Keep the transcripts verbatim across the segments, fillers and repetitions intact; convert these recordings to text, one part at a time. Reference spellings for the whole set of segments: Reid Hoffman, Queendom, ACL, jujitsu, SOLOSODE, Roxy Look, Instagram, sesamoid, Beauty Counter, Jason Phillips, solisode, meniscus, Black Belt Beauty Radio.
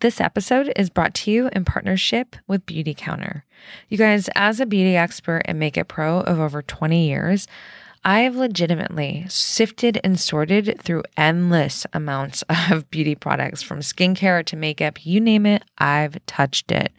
This episode is brought to you in partnership with Beauty Counter. You guys, as a beauty expert and makeup pro of over twenty years, I have legitimately sifted and sorted through endless amounts of beauty products, from skincare to makeup, you name it, I've touched it.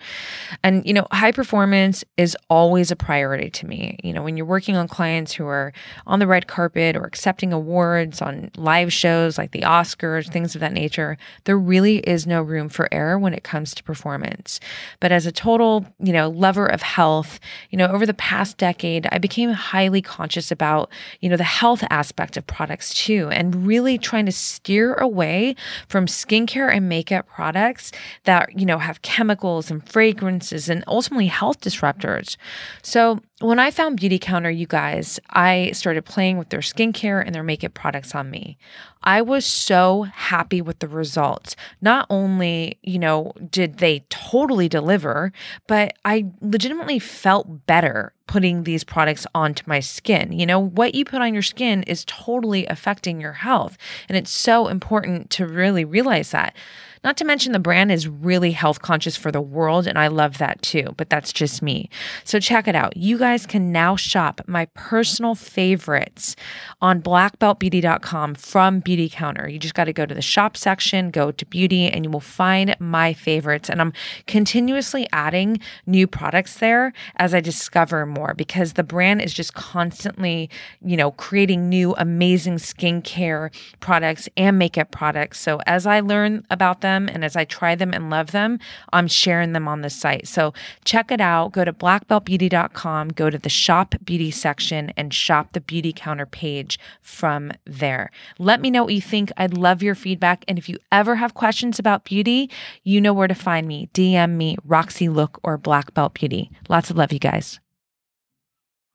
And, you know, high performance is always a priority to me. You know, when you're working on clients who are on the red carpet or accepting awards on live shows like the Oscars, things of that nature, there really is no room for error when it comes to performance. But as a total, you know, lover of health, you know, over the past decade, I became highly conscious about you know, the health aspect of products too, and really trying to steer away from skincare and makeup products that, you know, have chemicals and fragrances and ultimately health disruptors. So when I found Beauty Counter, you guys, I started playing with their skincare and their makeup products on me. I was so happy with the results. Not only, you know, did they totally deliver, but I legitimately felt better putting these products onto my skin. You know, what you put on your skin is totally affecting your health. And it's so important to really realize that. Not to mention the brand is really health conscious for the world, and I love that too, but that's just me. So check it out. You guys can now shop my personal favorites on black belt beauty dot com from Beauty Counter. You just got to go to the shop section, go to beauty, and you will find my favorites. And I'm continuously adding new products there as I discover more, because the brand is just constantly, you know, creating new amazing skincare products and makeup products. So as I learn about them, Them, and as I try them and love them, I'm sharing them on the site. So check it out. Go to black belt beauty dot com, go to the shop beauty section, and shop the Beauty Counter page from there. Let me know what you think. I'd love your feedback. And if you ever have questions about beauty, you know where to find me. D M me, Roxy Look or Black Belt Beauty. Lots of love, you guys.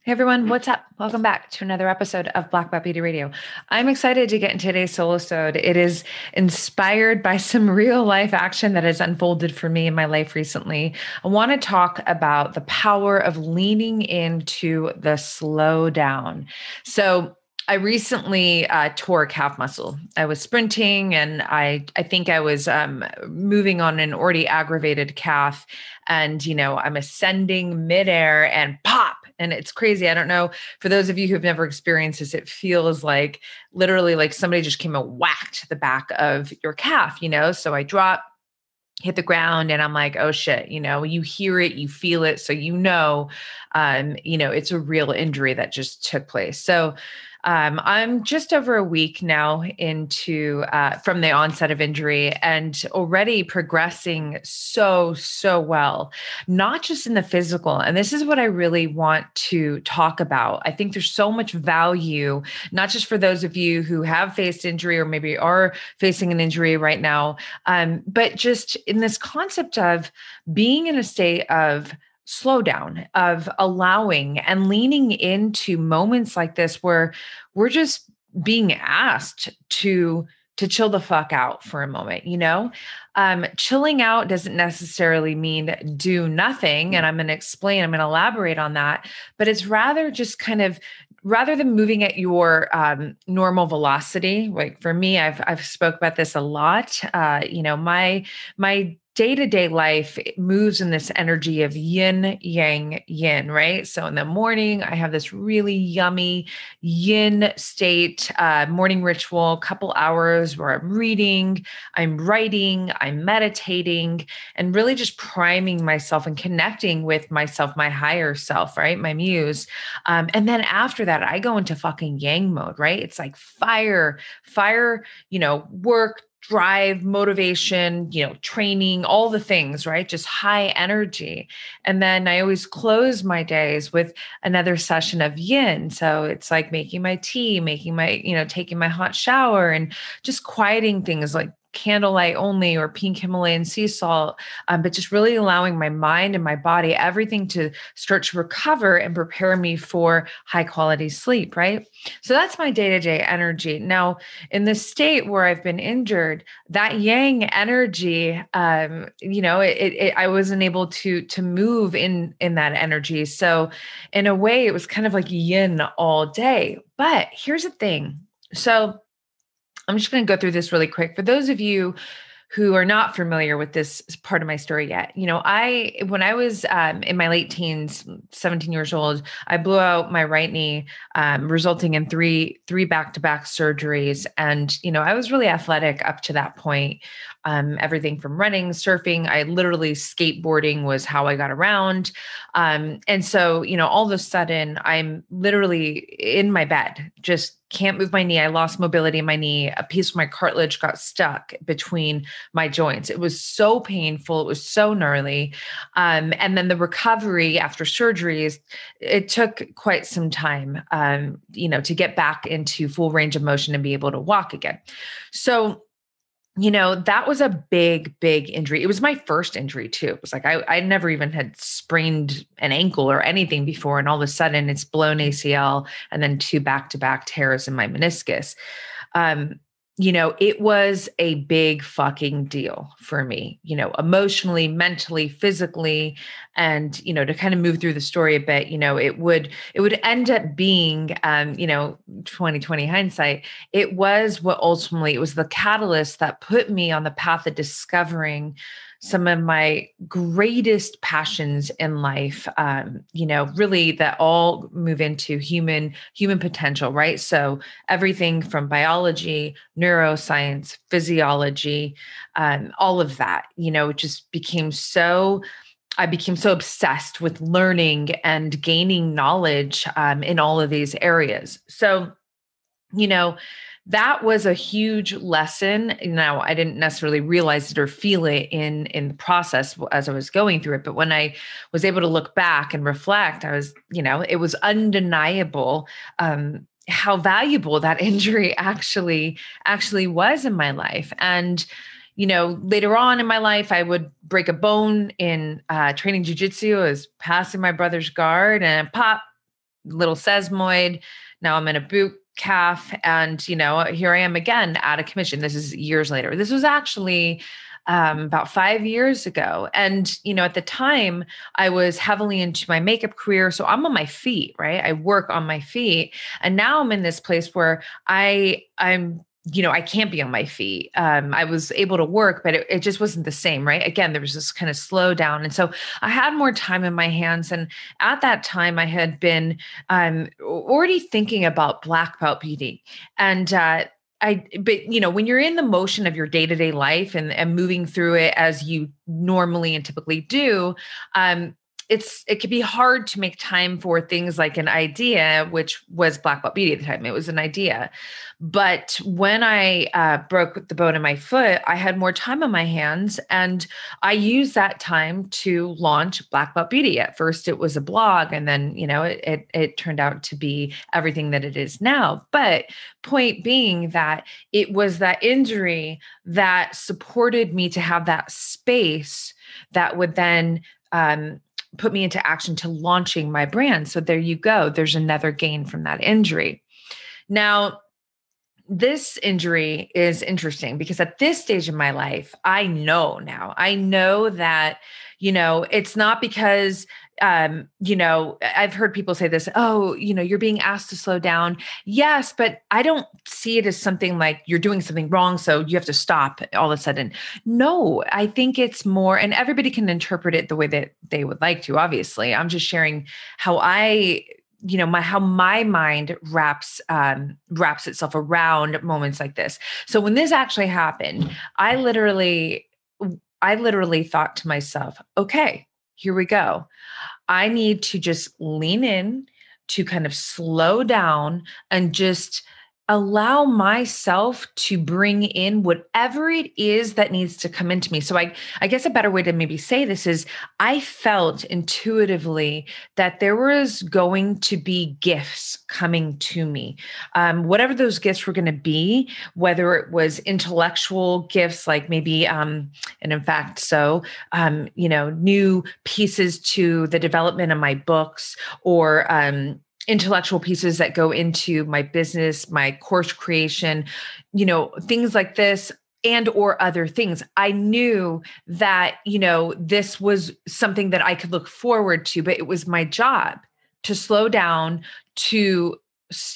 Hey everyone, what's up? Welcome back to another episode of Black Belt Beauty Radio. I'm excited to get into today's solisode. It is inspired by some real life action that has unfolded for me in my life recently. I want to talk about the power of leaning into the slow down. So I recently uh, tore calf muscle. I was sprinting, and I, I think I was um, moving on an already aggravated calf, and, you know, I'm ascending midair and pop. And it's crazy. I don't know. For those of you who've never experienced this, it feels like literally like somebody just came and whacked the back of your calf, you know? So I drop, hit the ground, and I'm like, oh shit, you know, you hear it, you feel it. So, you know, um, you know, it's a real injury that just took place. So Um, I'm just over a week now into uh, from the onset of injury, and already progressing so, so well, not just in the physical. And this is what I really want to talk about. I think there's so much value, not just for those of you who have faced injury or maybe are facing an injury right now, um, but just in this concept of being in a state of slow down, of allowing and leaning into moments like this where we're just being asked to to chill the fuck out for a moment, you know? Um, chilling out doesn't necessarily mean do nothing. And I'm going to explain, I'm going to elaborate on that, but it's rather just kind of, rather than moving at your um, normal velocity, like for me, I've, I've spoke about this a lot. Uh, you know, my, my day-to-day life moves in this energy of yin, yang, yin, right? So in the morning, I have this really yummy yin state, uh, morning ritual, couple hours where I'm reading, I'm writing, I'm meditating, and really just priming myself and connecting with myself, my higher self, right? My muse. Um, and then after that, I go into fucking yang mode, right? It's like fire, fire, you know, work, drive, motivation, you know, training, all the things, right? Just high energy. And then I always close my days with another session of yin. So it's like making my tea, making my, you know, taking my hot shower, and just quieting things like candlelight only or pink Himalayan sea salt, um, but just really allowing my mind and my body, everything to start to recover and prepare me for high quality sleep, right? So that's my day-to-day energy. Now, in the state where I've been injured, that yang energy, um, you know, it, it, it, I wasn't able to to move in, in that energy. So in a way, it was kind of like yin all day. But here's the thing. So I'm just going to go through this really quick. For those of you who are not familiar with this part of my story yet, you know, I, when I was um, in my late teens, seventeen years old, I blew out my right knee, um, resulting in three, three back-to-back surgeries. And, you know, I was really athletic up to that point. Um, everything from running, surfing, I literally skateboarding was how I got around. Um, and so, you know, all of a sudden I'm literally in my bed, just can't move my knee. I lost mobility in my knee. A piece of my cartilage got stuck between my joints. It was so painful. It was so gnarly. Um, and then the recovery after surgeries, it took quite some time, um, you know, to get back into full range of motion and be able to walk again. So, you know, that was a big, big injury. It was my first injury too. It was like, I, I never even had sprained an ankle or anything before. And all of a sudden it's blown A C L and then two back-to-back tears in my meniscus. Um, you know, it was a big fucking deal for me, you know, emotionally, mentally, physically, and, you know, to kind of move through the story a bit, you know, it would, it would end up being, um, you know, twenty twenty hindsight. It was what ultimately, it was the catalyst that put me on the path of discovering some of my greatest passions in life, um, you know, really that all move into human, human potential, right? So everything from biology, neuroscience, physiology, um, all of that, you know, it just became so, I became so obsessed with learning and gaining knowledge um, in all of these areas. So, you know, that was a huge lesson. Now, I didn't necessarily realize it or feel it in, in the process as I was going through it. But when I was able to look back and reflect, I was, you know, it was undeniable um, how valuable that injury actually, actually was in my life. And, you know, later on in my life, I would break a bone in uh, training jujitsu. I was passing my brother's guard and pop, little sesamoid. Now I'm in a boot calf. And, you know, here I am again out of commission. This is years later. This was actually um, about five years ago. And, you know, at the time I was heavily into my makeup career. So I'm on my feet, right? I work on my feet. And now I'm in this place where I, I'm, you know, I can't be on my feet. Um, I was able to work, but it, it just wasn't the same, right? Again, there was this kind of slow down. And so I had more time in my hands. And at that time I had been, um, already thinking about Black Belt Beauty and, uh, I, but you know, when you're in the motion of your day-to-day life and, and moving through it as you normally and typically do, um, it's, it could be hard to make time for things like an idea, which was Black Belt Beauty at the time. It was an idea. But when I uh, broke the bone in my foot, I had more time on my hands and I used that time to launch Black Belt Beauty. At first it was a blog and then, you know, it, it, it turned out to be everything that it is now. But point being that it was that injury that supported me to have that space that would then, um, put me into action to launching my brand. So there you go. There's another gain from that injury. Now, this injury is interesting because at this stage in my life, I know now, I know that, you know, it's not because, um, you know, I've heard people say this, oh, you know, you're being asked to slow down. Yes, but I don't see it as something like you're doing something wrong, so you have to stop all of a sudden. No, I think it's more, and everybody can interpret it the way that they would like to, obviously. I'm just sharing how I, you know, my, how my mind wraps, um, wraps itself around moments like this. So when this actually happened, I literally, I literally thought to myself, okay, here we go. I need to just lean in to kind of slow down and just allow myself to bring in whatever it is that needs to come into me. So I, I guess a better way to maybe say this is I felt intuitively that there was going to be gifts coming to me. Um, whatever those gifts were going to be, whether it was intellectual gifts, like maybe, um, and in fact, so, um, you know, new pieces to the development of my books or, um, intellectual pieces that go into my business, my course creation, you know, things like this and or other things. I knew that, you know, this was something that I could look forward to, but it was my job to slow down, to,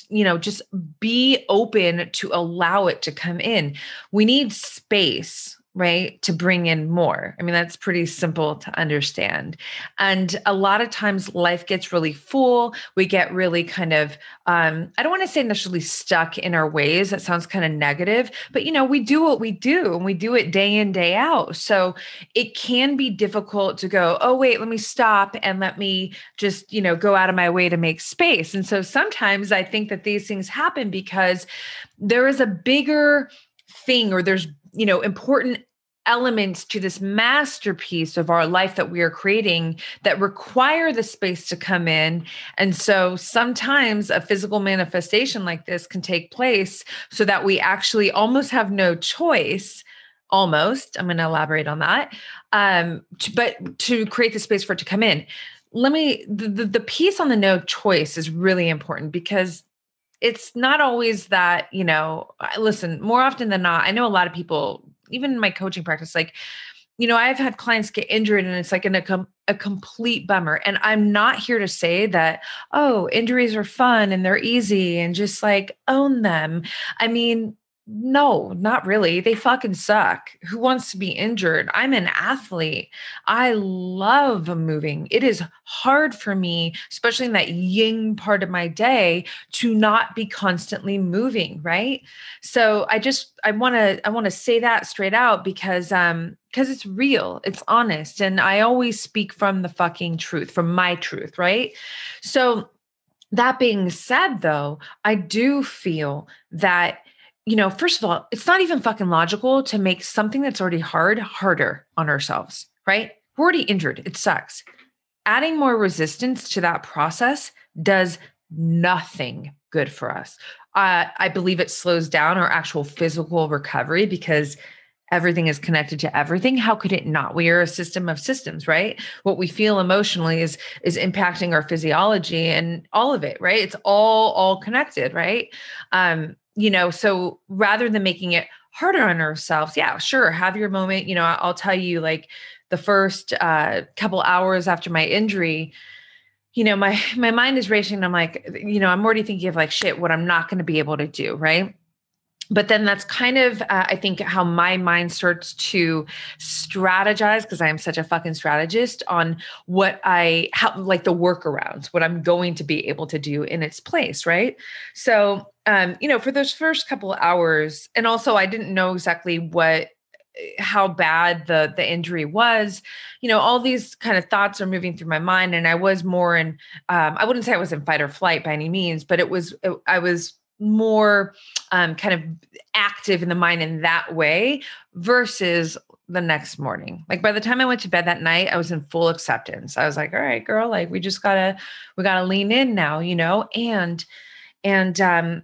you know, just be open to allow it to come in. We need space, right? To bring in more. I mean, that's pretty simple to understand. And a lot of times life gets really full. We get really kind of, um, I don't want to say necessarily stuck in our ways. That sounds kind of negative, but you know, we do what we do and we do it day in, day out. So it can be difficult to go, oh, wait, let me stop and let me just, you know, go out of my way to make space. And so sometimes I think that these things happen because there is a bigger thing or there's you know, important elements to this masterpiece of our life that we are creating that require the space to come in. And so sometimes a physical manifestation like this can take place so that we actually almost have no choice. Almost, I'm going to elaborate on that. Um, to, but to create the space for it to come in. Let me, the, the piece on the no choice is really important because it's not always that, you know, listen, more often than not, I know a lot of people, even in my coaching practice, like, you know, I've had clients get injured and it's like in a, com- a complete bummer. And I'm not here to say that, oh, injuries are fun and they're easy and just like own them. I mean, no, not really. They fucking suck. Who wants to be injured? I'm an athlete. I love moving. It is hard for me, especially in that yin part of my day, to not be constantly moving, right? So I just, I want to, I want to say that straight out because, um, because it's real, it's honest. And I always speak from the fucking truth, from my truth, right? So that being said, though, I do feel that you know, first of all, it's not even fucking logical to make something that's already hard, harder on ourselves, right? We're already injured. It sucks. Adding more resistance to that process does nothing good for us. Uh, I believe it slows down our actual physical recovery because everything is connected to everything. How could it not? We are a system of systems, right? What we feel emotionally is, is impacting our physiology and all of it, right? It's all, all connected, right? Um, You know, so rather than making it harder on ourselves, yeah, sure. Have your moment. You know, I'll tell you like the first uh, couple hours after my injury, you know, my, my mind is racing. And I'm like, you know, I'm already thinking of like, shit, what I'm not going to be able to do. Right. But then that's kind of, uh, I think, how my mind starts to strategize because I am such a fucking strategist on what I, how, like the workarounds, what I'm going to be able to do in its place, right? So, um, you know, for those first couple of hours, and also I didn't know exactly what, how bad the the injury was, you know, all these kind of thoughts are moving through my mind, and I was more in, um, I wouldn't say I was in fight or flight by any means, but it was, it, I was more um, kind of active in the mind in that way versus the next morning. Like by the time I went to bed that night, I was in full acceptance. I was like, all right, girl, like we just gotta, we gotta lean in now, you know? And, and um,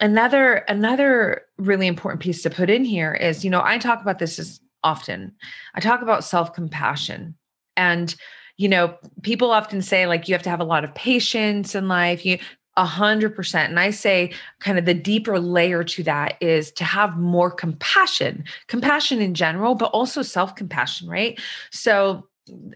another, another really important piece to put in here is, you know, I talk about this as often. I talk about self-compassion, and, you know, people often say like, you have to have a lot of patience in life. You A hundred percent. And I say kind of the deeper layer to that is to have more compassion, compassion in general, but also self-compassion, right? So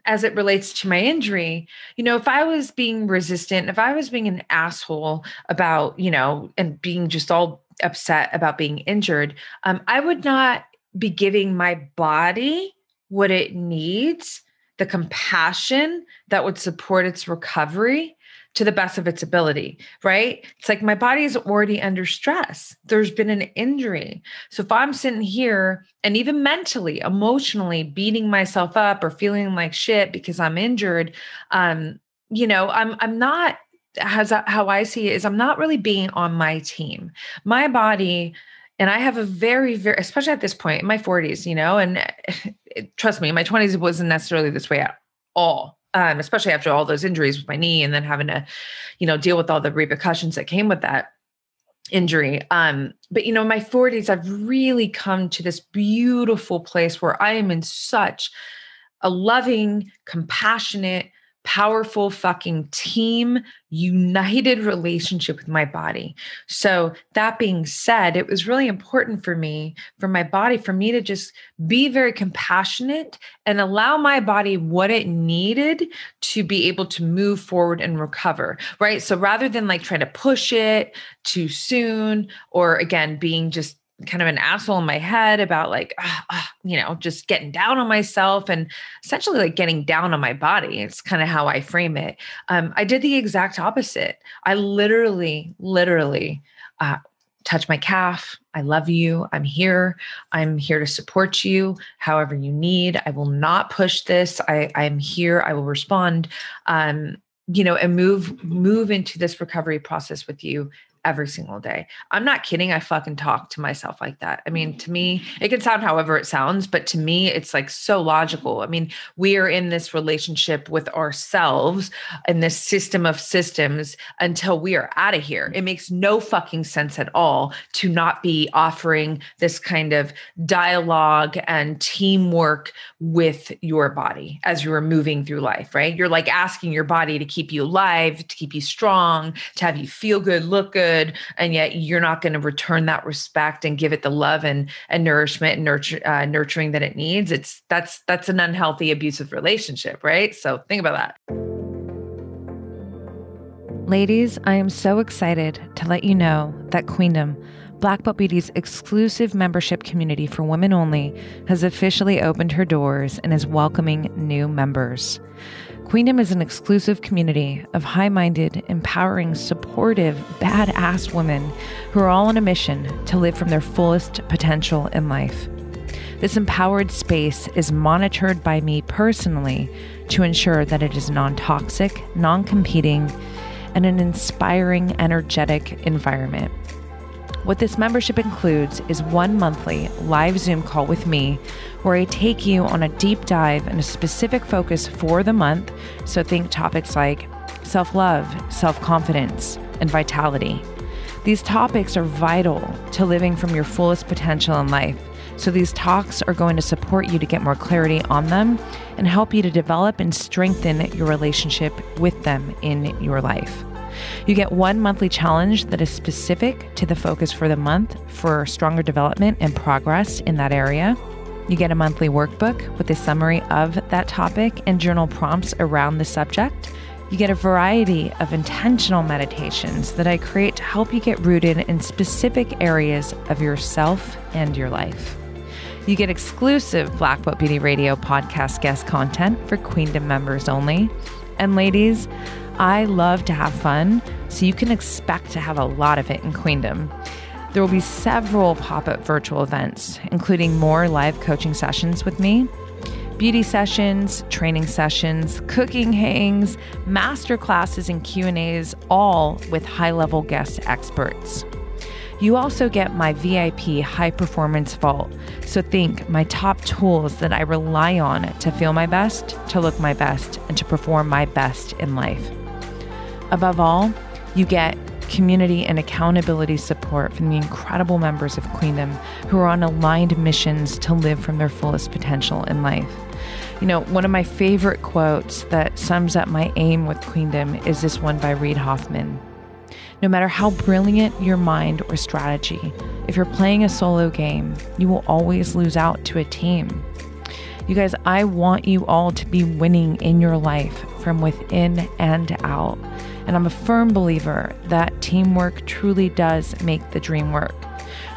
as it relates to my injury, you know, if I was being resistant, if I was being an asshole about, you know, and being just all upset about being injured, um, I would not be giving my body what it needs, the compassion that would support its recovery to the best of its ability, right? It's like my body is already under stress. There's been an injury. So if I'm sitting here and even mentally, emotionally beating myself up or feeling like shit because I'm injured, um, you know, I'm I'm not has how I see it is I'm not really being on my team. My body, and I have a very, very, especially at this point in my forties, you know, and it, trust me, my twenties wasn't necessarily this way at all. Um, especially after all those injuries with my knee and then having to, you know, deal with all the repercussions that came with that injury. Um, but you know, in my forties, I've really come to this beautiful place where I am in such a loving, compassionate, powerful fucking team, united relationship with my body. So that being said, it was really important for me, for my body, for me to just be very compassionate and allow my body what it needed to be able to move forward and recover, right? So rather than like trying to push it too soon, or again, being just kind of an asshole in my head about like, uh, uh, you know, just getting down on myself and essentially like getting down on my body. It's kind of how I frame it. Um, I did the exact opposite. I literally, literally uh, touched my calf. I love you. I'm here. I'm here to support you however you need. I will not push this. I I'm here. I will respond, um, you know, and move, move into this recovery process with you every single day. I'm not kidding. I fucking talk to myself like that. I mean, to me, it can sound however it sounds, but to me, it's like so logical. I mean, we are in this relationship with ourselves and this system of systems until we are out of here. It makes no fucking sense at all to not be offering this kind of dialogue and teamwork with your body as you are moving through life, right? You're like asking your body to keep you alive, to keep you strong, to have you feel good, look good. And yet you're not going to return that respect and give it the love and, and nourishment and nurture, uh, nurturing that it needs. It's that's, that's an unhealthy, abusive relationship, right? So think about that. Ladies, I am so excited to let you know that Queendom, Black Belt Beauty's exclusive membership community for women only, has officially opened her doors and is welcoming new members. Queendom is an exclusive community of high-minded, empowering, supportive, badass women who are all on a mission to live from their fullest potential in life. This empowered space is monitored by me personally to ensure that it is non-toxic, non-competing, and an inspiring, energetic environment. What this membership includes is one monthly live Zoom call with me where I take you on a deep dive and a specific focus for the month. So think topics like self-love, self-confidence, and vitality. These topics are vital to living from your fullest potential in life. So these talks are going to support you to get more clarity on them and help you to develop and strengthen your relationship with them in your life. You get one monthly challenge that is specific to the focus for the month for stronger development and progress in that area. You get a monthly workbook with a summary of that topic and journal prompts around the subject. You get a variety of intentional meditations that I create to help you get rooted in specific areas of yourself and your life. You get exclusive Black Belt Beauty Radio podcast guest content for Queendom members only. And ladies, I love to have fun, so you can expect to have a lot of it in Queendom. There will be several pop-up virtual events, including more live coaching sessions with me, beauty sessions, training sessions, cooking hangs, master classes, and Q and A's, all with high-level guest experts. You also get my V I P High Performance Vault. So think my top tools that I rely on to feel my best, to look my best, and to perform my best in life. Above all, you get community and accountability support from the incredible members of Queendom who are on aligned missions to live from their fullest potential in life. You know, one of my favorite quotes that sums up my aim with Queendom is this one by Reid Hoffman. No matter how brilliant your mind or strategy, if you're playing a solo game, you will always lose out to a team. You guys, I want you all to be winning in your life from within and out. And I'm a firm believer that teamwork truly does make the dream work.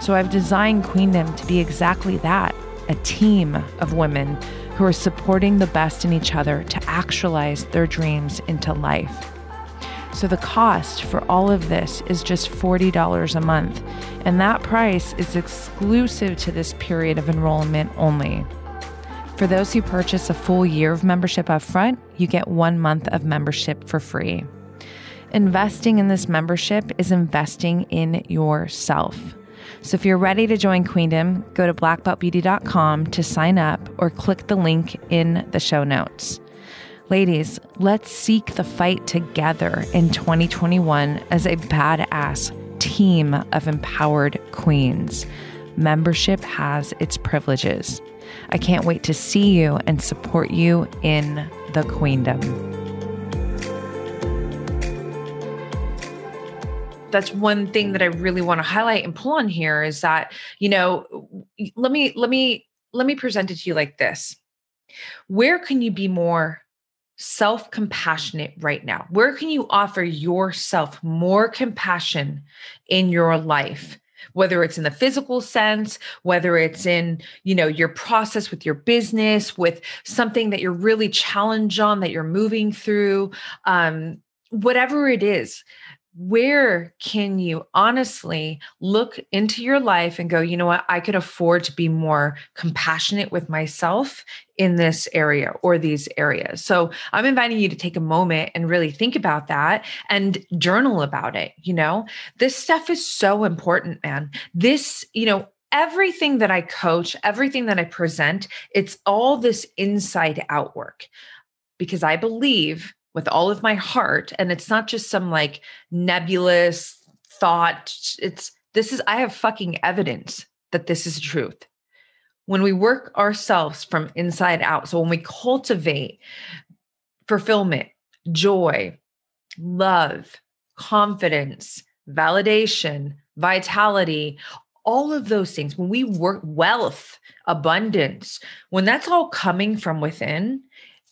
So I've designed Queendom to be exactly that, a team of women who are supporting the best in each other to actualize their dreams into life. So the cost for all of this is just forty dollars a month, and that price is exclusive to this period of enrollment only. For those who purchase a full year of membership up front, you get one month of membership for free. Investing in this membership is investing in yourself. So if you're ready to join Queendom, go to black belt beauty dot com to sign up or click the link in the show notes. Ladies, let's seek the fight together in twenty twenty-one as a badass team of empowered queens. Membership has its privileges. I can't wait to see you and support you in the Queendom. That's one thing that I really want to highlight and pull on here is that, you know, let me, let me, let me present it to you like this. Where can you be more self-compassionate right now? Where can you offer yourself more compassion in your life? Whether it's in the physical sense, whether it's in, you know, your process with your business, with something that you're really challenged on, that you're moving through, um, whatever it is. Where can you honestly look into your life and go, you know what, I could afford to be more compassionate with myself in this area or these areas. So I'm inviting you to take a moment and really think about that and journal about it. You know, this stuff is so important, man. This, you know, everything that I coach, everything that I present, it's all this inside out work, because I believe with all of my heart. And it's not just some like nebulous thought. It's this is, I have fucking evidence that this is the truth. When we work ourselves from inside out. So when we cultivate fulfillment, joy, love, confidence, validation, vitality, all of those things, when we work wealth, abundance, when that's all coming from within,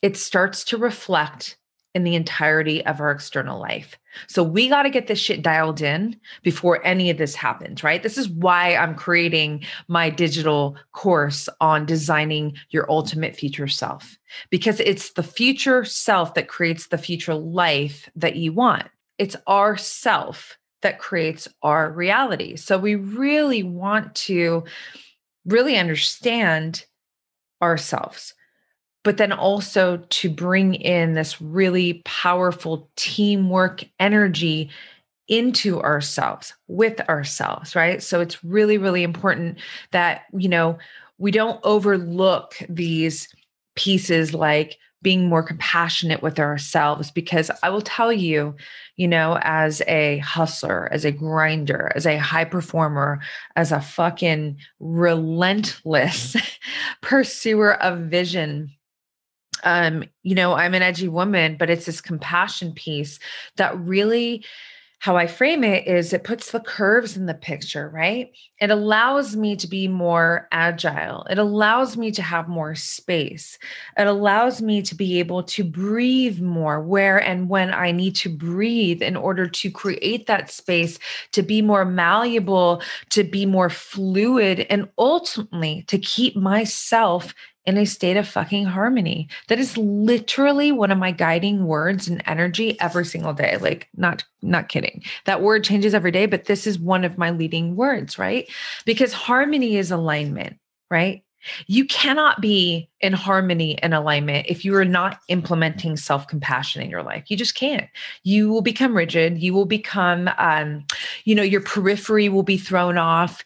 it starts to reflect in the entirety of our external life. So we got to get this shit dialed in before any of this happens, right? This is why I'm creating my digital course on designing your ultimate future self, because it's the future self that creates the future life that you want. It's our self that creates our reality. So we really want to really understand ourselves, but then also to bring in this really powerful teamwork energy into ourselves, with ourselves, right? So it's really, really important that, you know, we don't overlook these pieces like being more compassionate with ourselves, because I will tell you, you know, as a hustler, as a grinder, as a high performer, as a fucking relentless pursuer of vision, Um, you know, I'm an edgy woman, but it's this compassion piece that really, how I frame it is it puts the curves in the picture, right? It allows me to be more agile. It allows me to have more space. It allows me to be able to breathe more where and when I need to breathe in order to create that space, to be more malleable, to be more fluid, and ultimately to keep myself in a state of fucking harmony. That is literally one of my guiding words and energy every single day. Like, not, not kidding. That word changes every day, but this is one of my leading words, right? Because harmony is alignment, right? You cannot be in harmony and alignment if you are not implementing self-compassion in your life. You just can't. You will become rigid. You will become, um, you know, your periphery will be thrown off.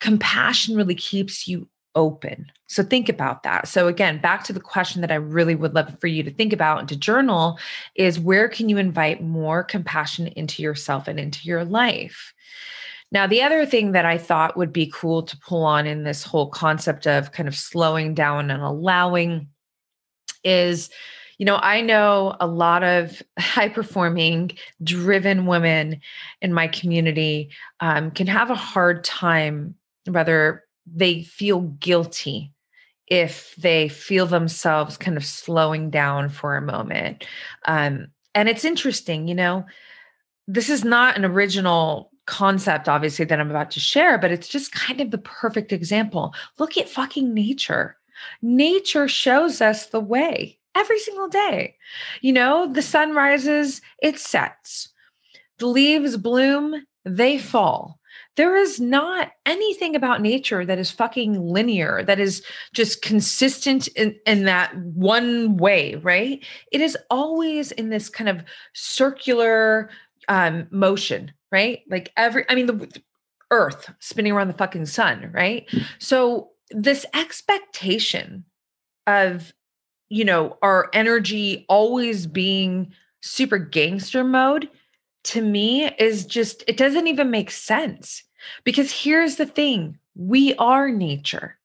Compassion really keeps you open. So think about that. So again, back to the question that I really would love for you to think about and to journal is, where can you invite more compassion into yourself and into your life? Now, the other thing that I thought would be cool to pull on in this whole concept of kind of slowing down and allowing is, you know, I know a lot of high-performing, driven women in my community um, can have a hard time, whether they feel guilty if they feel themselves kind of slowing down for a moment. Um, and it's interesting, you know, this is not an original concept, obviously, that I'm about to share, but it's just kind of the perfect example. Look at fucking nature. Nature shows us the way every single day. You know, the sun rises, it sets. The leaves bloom, they fall. There is not anything about nature that is fucking linear, that is just consistent in, in that one way, right? It is always in this kind of circular um, motion, right? Like every, I mean, the, the earth spinning around the fucking sun, right? So this expectation of, you know, our energy always being super gangster mode, to me, is just, it doesn't even make sense. Because here's the thing, we are nature.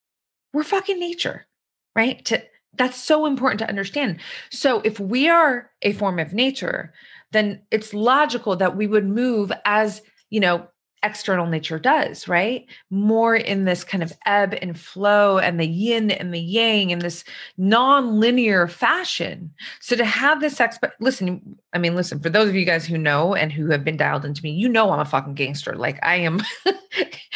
We're fucking nature, right? To, that's so important to understand. So if we are a form of nature, then it's logical that we would move as, you know, external nature does, right? More in this kind of ebb and flow and the yin and the yang in this non-linear fashion. So to have this exp- listen, I mean, listen, for those of you guys who know and who have been dialed into me, you know, I'm a fucking gangster. Like I am,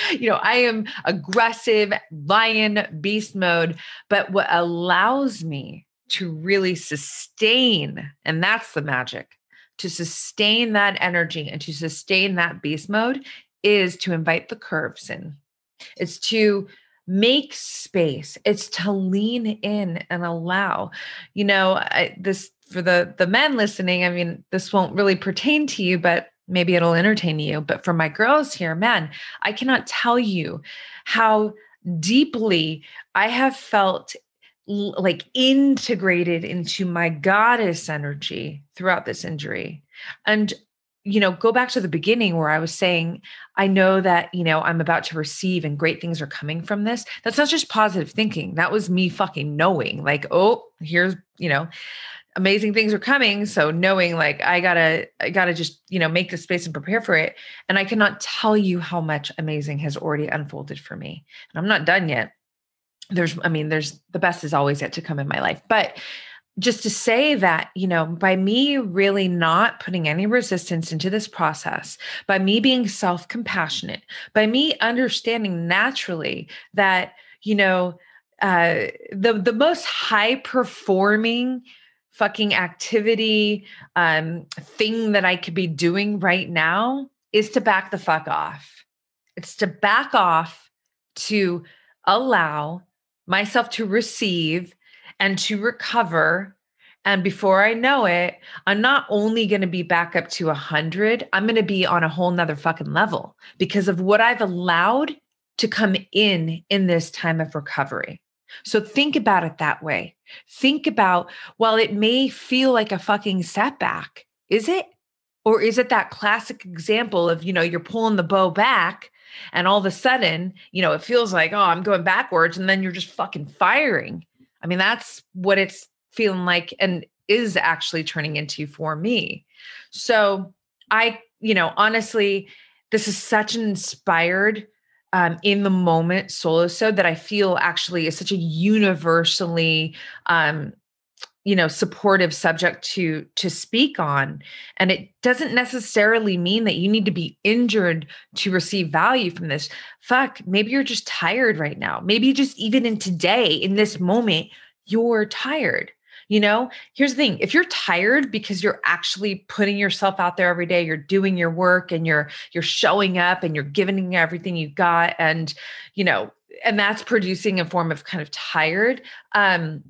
you know, I am aggressive lion beast mode, but what allows me to really sustain, and that's the magic, to sustain that energy and to sustain that beast mode is to invite the curves in. It's to make space. It's to lean in and allow, you know, I, this for the, the men listening. I mean, this won't really pertain to you, but maybe it'll entertain you. But for my girls here, man, I cannot tell you how deeply I have felt like integrated into my goddess energy throughout this injury. And, you know, go back to the beginning where I was saying, I know that, you know, I'm about to receive and great things are coming from this. That's not just positive thinking. That was me fucking knowing like, oh, here's, you know, amazing things are coming. So knowing like, I gotta, I gotta just, you know, make the space and prepare for it. And I cannot tell you how much amazing has already unfolded for me. And I'm not done yet. There's, I mean, there's the best is always yet to come in my life. But just to say that, you know, by me really not putting any resistance into this process, by me being self-compassionate, by me understanding naturally that, you know, uh, the, the most high performing fucking activity, um, thing that I could be doing right now is to back the fuck off. It's to back off, to allow myself to receive and to recover. And before I know it, I'm not only going to be back up to a hundred, I'm going to be on a whole nother fucking level because of what I've allowed to come in, in this time of recovery. So think about it that way. Think about, while it may feel like a fucking setback, is it? Or is it that classic example of, you know, you're pulling the bow back and all of a sudden, you know, it feels like, oh, I'm going backwards. And then you're just fucking firing. I mean, that's what it's feeling like and is actually turning into for me. So I, you know, honestly, this is such an inspired um, in the moment solo-sode that I feel actually is such a universally, um, you know, supportive subject to, to speak on. And it doesn't necessarily mean that you need to be injured to receive value from this. Fuck, maybe you're just tired right now. Maybe just even in today, in this moment, you're tired. You know, here's the thing. If you're tired because you're actually putting yourself out there every day, you're doing your work and you're, you're showing up and you're giving everything you got. And, you know, and that's producing a form of kind of tired, um,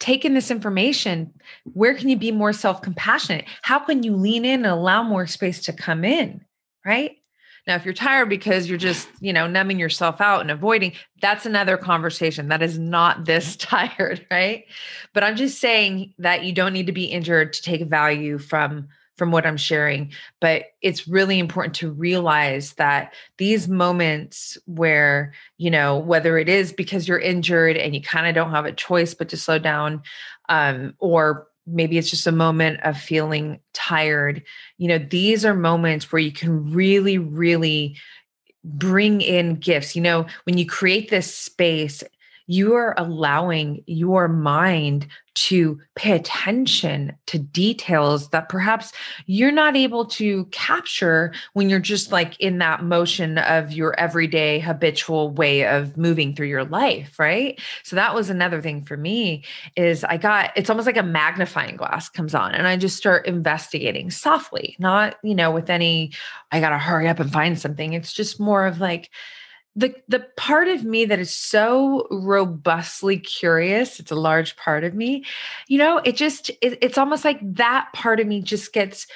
taking this information, where can you be more self-compassionate? How can you lean in and allow more space to come in, right? Now, if you're tired because you're just, you know, numbing yourself out and avoiding, that's another conversation. That is not this tired, right? But I'm just saying that you don't need to be injured to take value from, from what I'm sharing. But it's really important to realize that these moments where, you know, whether it is because you're injured and you kind of don't have a choice but to slow down, um, or maybe it's just a moment of feeling tired, you know, these are moments where you can really, really bring in gifts. You know, when you create this space, you are allowing your mind to pay attention to details that perhaps you're not able to capture when you're just like in that motion of your everyday habitual way of moving through your life, right? So that was another thing for me is I got, it's almost like a magnifying glass comes on and I just start investigating softly, not, you know, with any, I got to hurry up and find something. It's just more of like, The the part of me that is so robustly curious, it's a large part of me, you know, it just, it, it's almost like that part of me just gets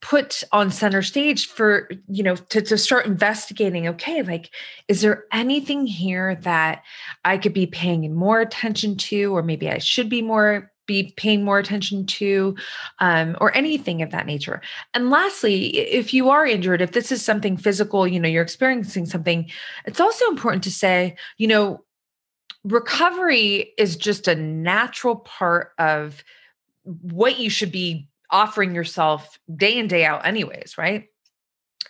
put on center stage for, you know, to, to start investigating, okay, like, is there anything here that I could be paying more attention to, or maybe I should be more be paying more attention to, um, or anything of that nature. And lastly, if you are injured, if this is something physical, you know, you're experiencing something, it's also important to say, you know, recovery is just a natural part of what you should be offering yourself day in, day out anyways, right?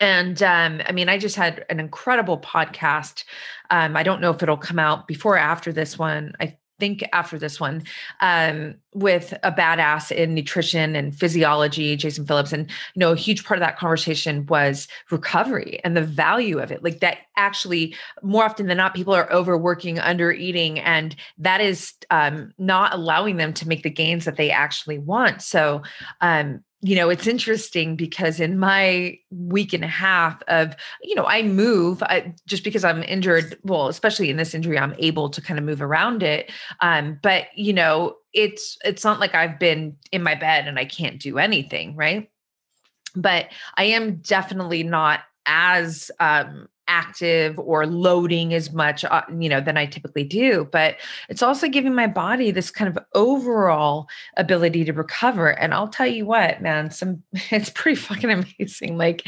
And um, I mean, I just had an incredible podcast. Um, I don't know if it'll come out before or after this one. I think after this one, um, with a badass in nutrition and physiology, Jason Phillips. And, you know, a huge part of that conversation was recovery and the value of it. Like that actually more often than not, people are overworking, under eating, and that is, um, not allowing them to make the gains that they actually want. So, um, you know, it's interesting because in my week and a half of, you know, I move I, just because I'm injured. Well, especially in this injury, I'm able to kind of move around it. Um, but, you know, it's, it's not like I've been in my bed and I can't do anything. Right. But I am definitely not as, um, active or loading as much, uh, you know, than I typically do, but it's also giving my body this kind of overall ability to recover. And I'll tell you what, man, some, it's pretty fucking amazing. Like,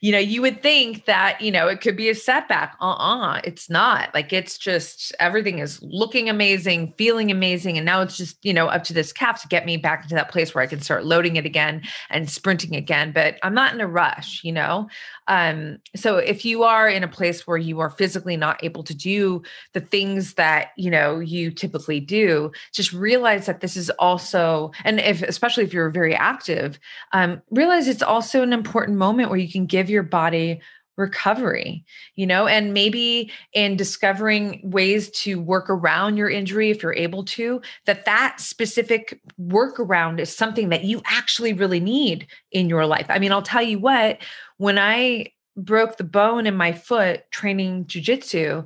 you know, you would think that, you know, it could be a setback. Uh-uh, it's not. Like, it's just, everything is looking amazing, feeling amazing. And now it's just, you know, up to this calf to get me back into that place where I can start loading it again and sprinting again, but I'm not in a rush, you know? Um, so if you are in a place where you are physically not able to do the things that, you know, you typically do, just realize that this is also, and if, especially if you're very active, um, realize it's also an important moment where you can give your body recovery, you know, and maybe in discovering ways to work around your injury, if you're able to, that that specific workaround is something that you actually really need in your life. I mean, I'll tell you what, when I broke the bone in my foot training jujitsu,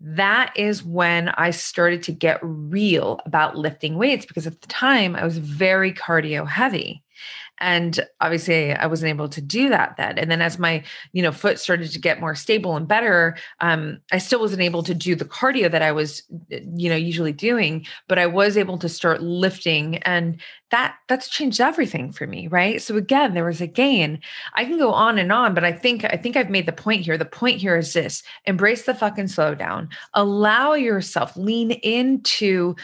that is when I started to get real about lifting weights, because at the time I was very cardio heavy. And obviously I wasn't able to do that then. And then as my, you know, foot started to get more stable and better, um, I still wasn't able to do the cardio that I was, you know, usually doing, but I was able to start lifting, and that that's changed everything for me. Right. So again, there was a gain. I can go on and on, but I think, I think I've made the point here. The point here is this: embrace the fucking slowdown, allow yourself, lean into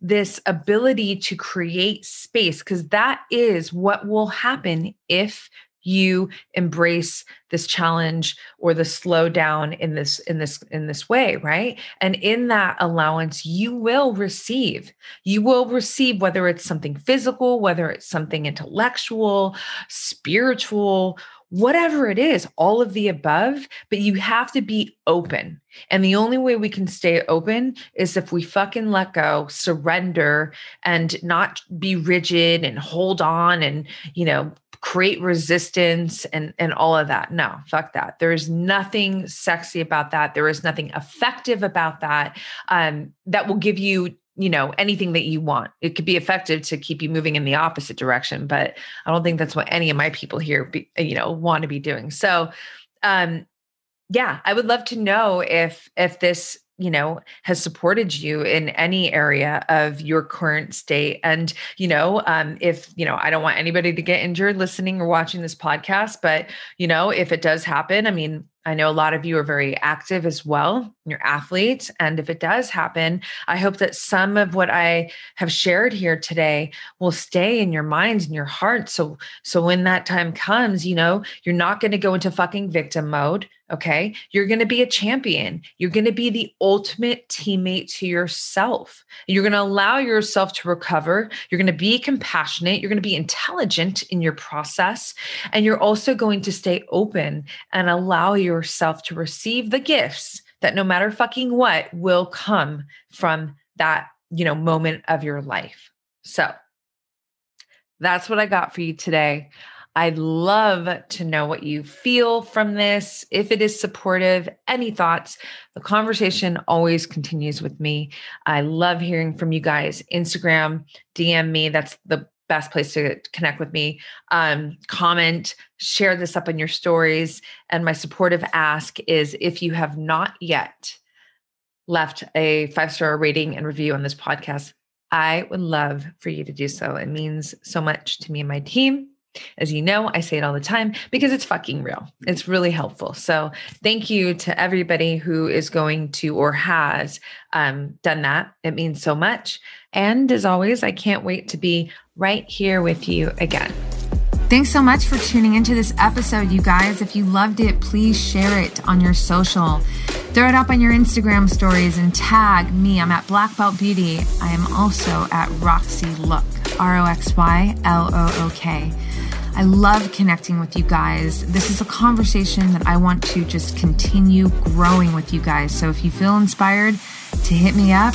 this ability to create space, because that is what will happen if you embrace this challenge or the slowdown in this, in this, in this way, right? And in that allowance, you will receive, you will receive, whether it's something physical, whether it's something intellectual, spiritual, whatever it is, all of the above, but you have to be open. And the only way we can stay open is if we fucking let go, surrender, and not be rigid and hold on and, you know, create resistance and, and all of that. No, fuck that. There is nothing sexy about that. There is nothing effective about that, um, that will give you, you know, anything that you want. It could be effective to keep you moving in the opposite direction, but I don't think that's what any of my people here, be, you know, want to be doing. So, um, yeah, I would love to know if, if this, you know, has supported you in any area of your current state. And, you know, um, if, you know, I don't want anybody to get injured listening or watching this podcast, but, you know, if it does happen, I mean, I know a lot of you are very active as well. You're athletes. And if it does happen, I hope that some of what I have shared here today will stay in your minds and your hearts. So, so when that time comes, you know, you're not going to go into fucking victim mode. Okay. You're going to be a champion. You're going to be the ultimate teammate to yourself. You're going to allow yourself to recover. You're going to be compassionate. You're going to be intelligent in your process. And you're also going to stay open and allow yourself to receive the gifts that no matter fucking what will come from that, you know, moment of your life. So that's what I got for you today. I'd love to know what you feel from this. If it is supportive, any thoughts, the conversation always continues with me. I love hearing from you guys. Instagram, D M me. That's the best place to connect with me. Um, comment, share this up in your stories. And my supportive ask is if you have not yet left a five-star rating and review on this podcast, I would love for you to do so. It means so much to me and my team. As you know, I say it all the time because it's fucking real. It's really helpful. So thank you to everybody who is going to or has um, done that. It means so much. And as always, I can't wait to be right here with you again. Thanks so much for tuning into this episode, you guys. If you loved it, please share it on your social. Throw it up on your Instagram stories and tag me. I'm at Black Belt Beauty. I am also at Roxy Look, R O X Y L O O K. I love connecting with you guys. This is a conversation that I want to just continue growing with you guys. So if you feel inspired to hit me up,